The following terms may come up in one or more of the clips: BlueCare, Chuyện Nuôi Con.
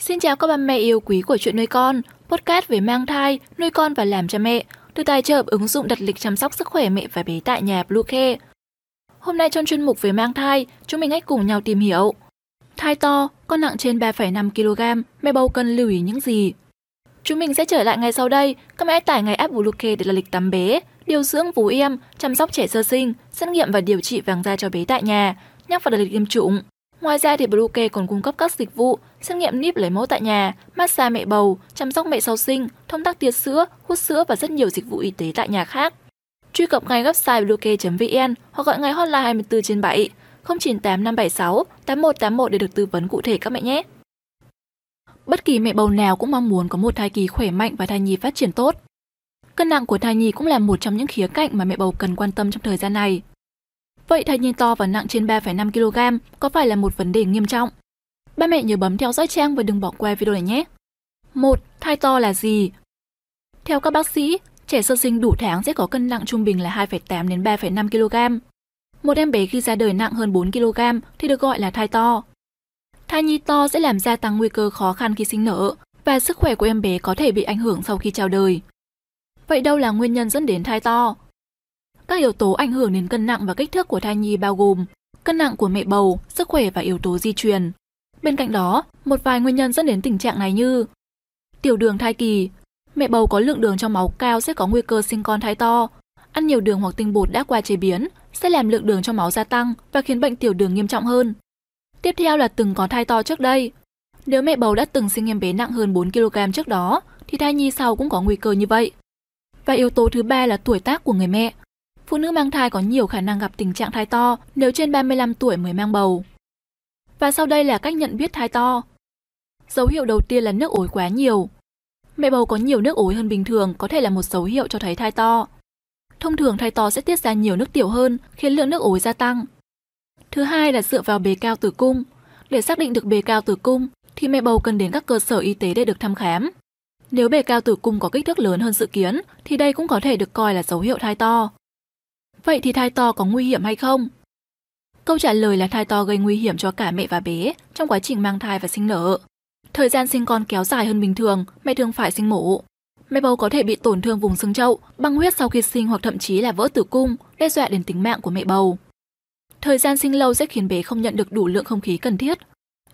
Xin chào các bà mẹ yêu quý của Chuyện Nuôi Con, podcast về mang thai, nuôi con và làm cha mẹ, được tài trợ ứng dụng đặt lịch chăm sóc sức khỏe mẹ và bé tại nhà BlueCare. Hôm nay trong chuyên mục về mang thai, chúng mình hãy cùng nhau tìm hiểu. Thai to, con nặng trên 3,5 kg, mẹ bầu cần lưu ý những gì? Chúng mình sẽ trở lại ngay sau đây, các mẹ hãy tải ngay app BlueCare để là lịch tắm bé, điều dưỡng vú em, chăm sóc trẻ sơ sinh, xét nghiệm và điều trị vàng da cho bé tại nhà, nhắc vào đặt lịch tiêm chủng. Ngoài ra thì BlueCare còn cung cấp các dịch vụ xét nghiệm níp lấy mẫu tại nhà, massage mẹ bầu, chăm sóc mẹ sau sinh, thông tắc tiệt sữa, hút sữa và rất nhiều dịch vụ y tế tại nhà khác. Truy cập ngay website bluecare.vn hoặc gọi ngay hotline 24/7 098576 8181 để được tư vấn cụ thể các mẹ nhé. Bất kỳ mẹ bầu nào cũng mong muốn có một thai kỳ khỏe mạnh và thai nhi phát triển tốt. Cân nặng của thai nhi cũng là một trong những khía cạnh mà mẹ bầu cần quan tâm trong thời gian này. Vậy thai nhi to và nặng trên 3,5 kg có phải là một vấn đề nghiêm trọng? Ba mẹ nhớ bấm theo dõi trang và đừng bỏ qua video này nhé. 1. Thai to là gì? Theo các bác sĩ, trẻ sơ sinh đủ tháng sẽ có cân nặng trung bình là 2,8 đến 3,5 kg. Một em bé khi ra đời nặng hơn 4 kg thì được gọi là thai to. Thai nhi to sẽ làm gia tăng nguy cơ khó khăn khi sinh nở và sức khỏe của em bé có thể bị ảnh hưởng sau khi chào đời. Vậy đâu là nguyên nhân dẫn đến thai to? Các yếu tố ảnh hưởng đến cân nặng và kích thước của thai nhi bao gồm cân nặng của mẹ bầu, sức khỏe và yếu tố di truyền. Bên cạnh đó, một vài nguyên nhân dẫn đến tình trạng này như tiểu đường thai kỳ. Mẹ bầu có lượng đường trong máu cao sẽ có nguy cơ sinh con thai to. Ăn nhiều đường hoặc tinh bột đã qua chế biến sẽ làm lượng đường trong máu gia tăng và khiến bệnh tiểu đường nghiêm trọng hơn. Tiếp theo là từng có thai to trước đây. Nếu mẹ bầu đã từng sinh em bé nặng hơn 4 kg trước đó, thì thai nhi sau cũng có nguy cơ như vậy. Và yếu tố thứ ba là tuổi tác của người mẹ. Phụ nữ mang thai có nhiều khả năng gặp tình trạng thai to nếu trên 35 tuổi mới mang bầu. Và sau đây là cách nhận biết thai to. Dấu hiệu đầu tiên là nước ối quá nhiều. Mẹ bầu có nhiều nước ối hơn bình thường có thể là một dấu hiệu cho thấy thai to. Thông thường thai to sẽ tiết ra nhiều nước tiểu hơn khiến lượng nước ối gia tăng. Thứ hai là dựa vào bề cao tử cung. Để xác định được bề cao tử cung thì mẹ bầu cần đến các cơ sở y tế để được thăm khám. Nếu bề cao tử cung có kích thước lớn hơn dự kiến thì đây cũng có thể được coi là dấu hiệu thai to. Vậy thì thai to có nguy hiểm hay không? Câu trả lời là thai to gây nguy hiểm cho cả mẹ và bé trong quá trình mang thai và sinh nở. Thời gian sinh con kéo dài hơn bình thường, mẹ thường phải sinh mổ. Mẹ bầu có thể bị tổn thương vùng xương chậu, băng huyết sau khi sinh hoặc thậm chí là vỡ tử cung, đe dọa đến tính mạng của mẹ bầu. Thời gian sinh lâu sẽ khiến bé không nhận được đủ lượng không khí cần thiết.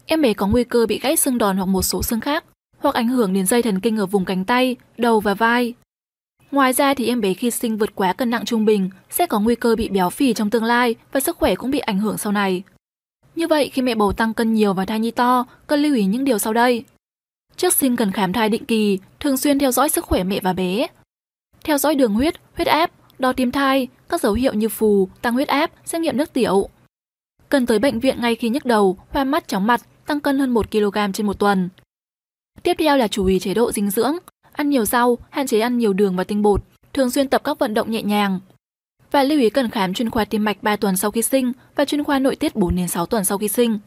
Em bé có nguy cơ bị gãy xương đòn hoặc một số xương khác, hoặc ảnh hưởng đến dây thần kinh ở vùng cánh tay, đầu và vai. Ngoài ra thì em bé khi sinh vượt quá cân nặng trung bình sẽ có nguy cơ bị béo phì trong tương lai và sức khỏe cũng bị ảnh hưởng sau này. Như vậy khi mẹ bầu tăng cân nhiều và thai nhi to, cần lưu ý những điều sau đây. Trước sinh cần khám thai định kỳ, thường xuyên theo dõi sức khỏe mẹ và bé. Theo dõi đường huyết, huyết áp, đo tim thai, các dấu hiệu như phù, tăng huyết áp, xét nghiệm nước tiểu. Cần tới bệnh viện ngay khi nhức đầu, hoa mắt, chóng mặt, tăng cân hơn 1 kg trên một tuần. Tiếp theo là chú ý chế độ dinh dưỡng. Ăn nhiều rau, hạn chế ăn nhiều đường và tinh bột, thường xuyên tập các vận động nhẹ nhàng. Và lưu ý cần khám chuyên khoa tim mạch 3 tuần sau khi sinh và chuyên khoa nội tiết 4 đến 6 tuần sau khi sinh.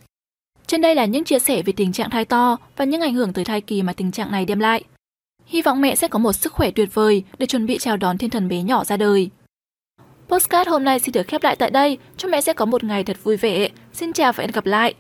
Trên đây là những chia sẻ về tình trạng thai to và những ảnh hưởng tới thai kỳ mà tình trạng này đem lại. Hy vọng mẹ sẽ có một sức khỏe tuyệt vời để chuẩn bị chào đón thiên thần bé nhỏ ra đời. Podcast hôm nay xin được khép lại tại đây, chúc mẹ sẽ có một ngày thật vui vẻ. Xin chào và hẹn gặp lại!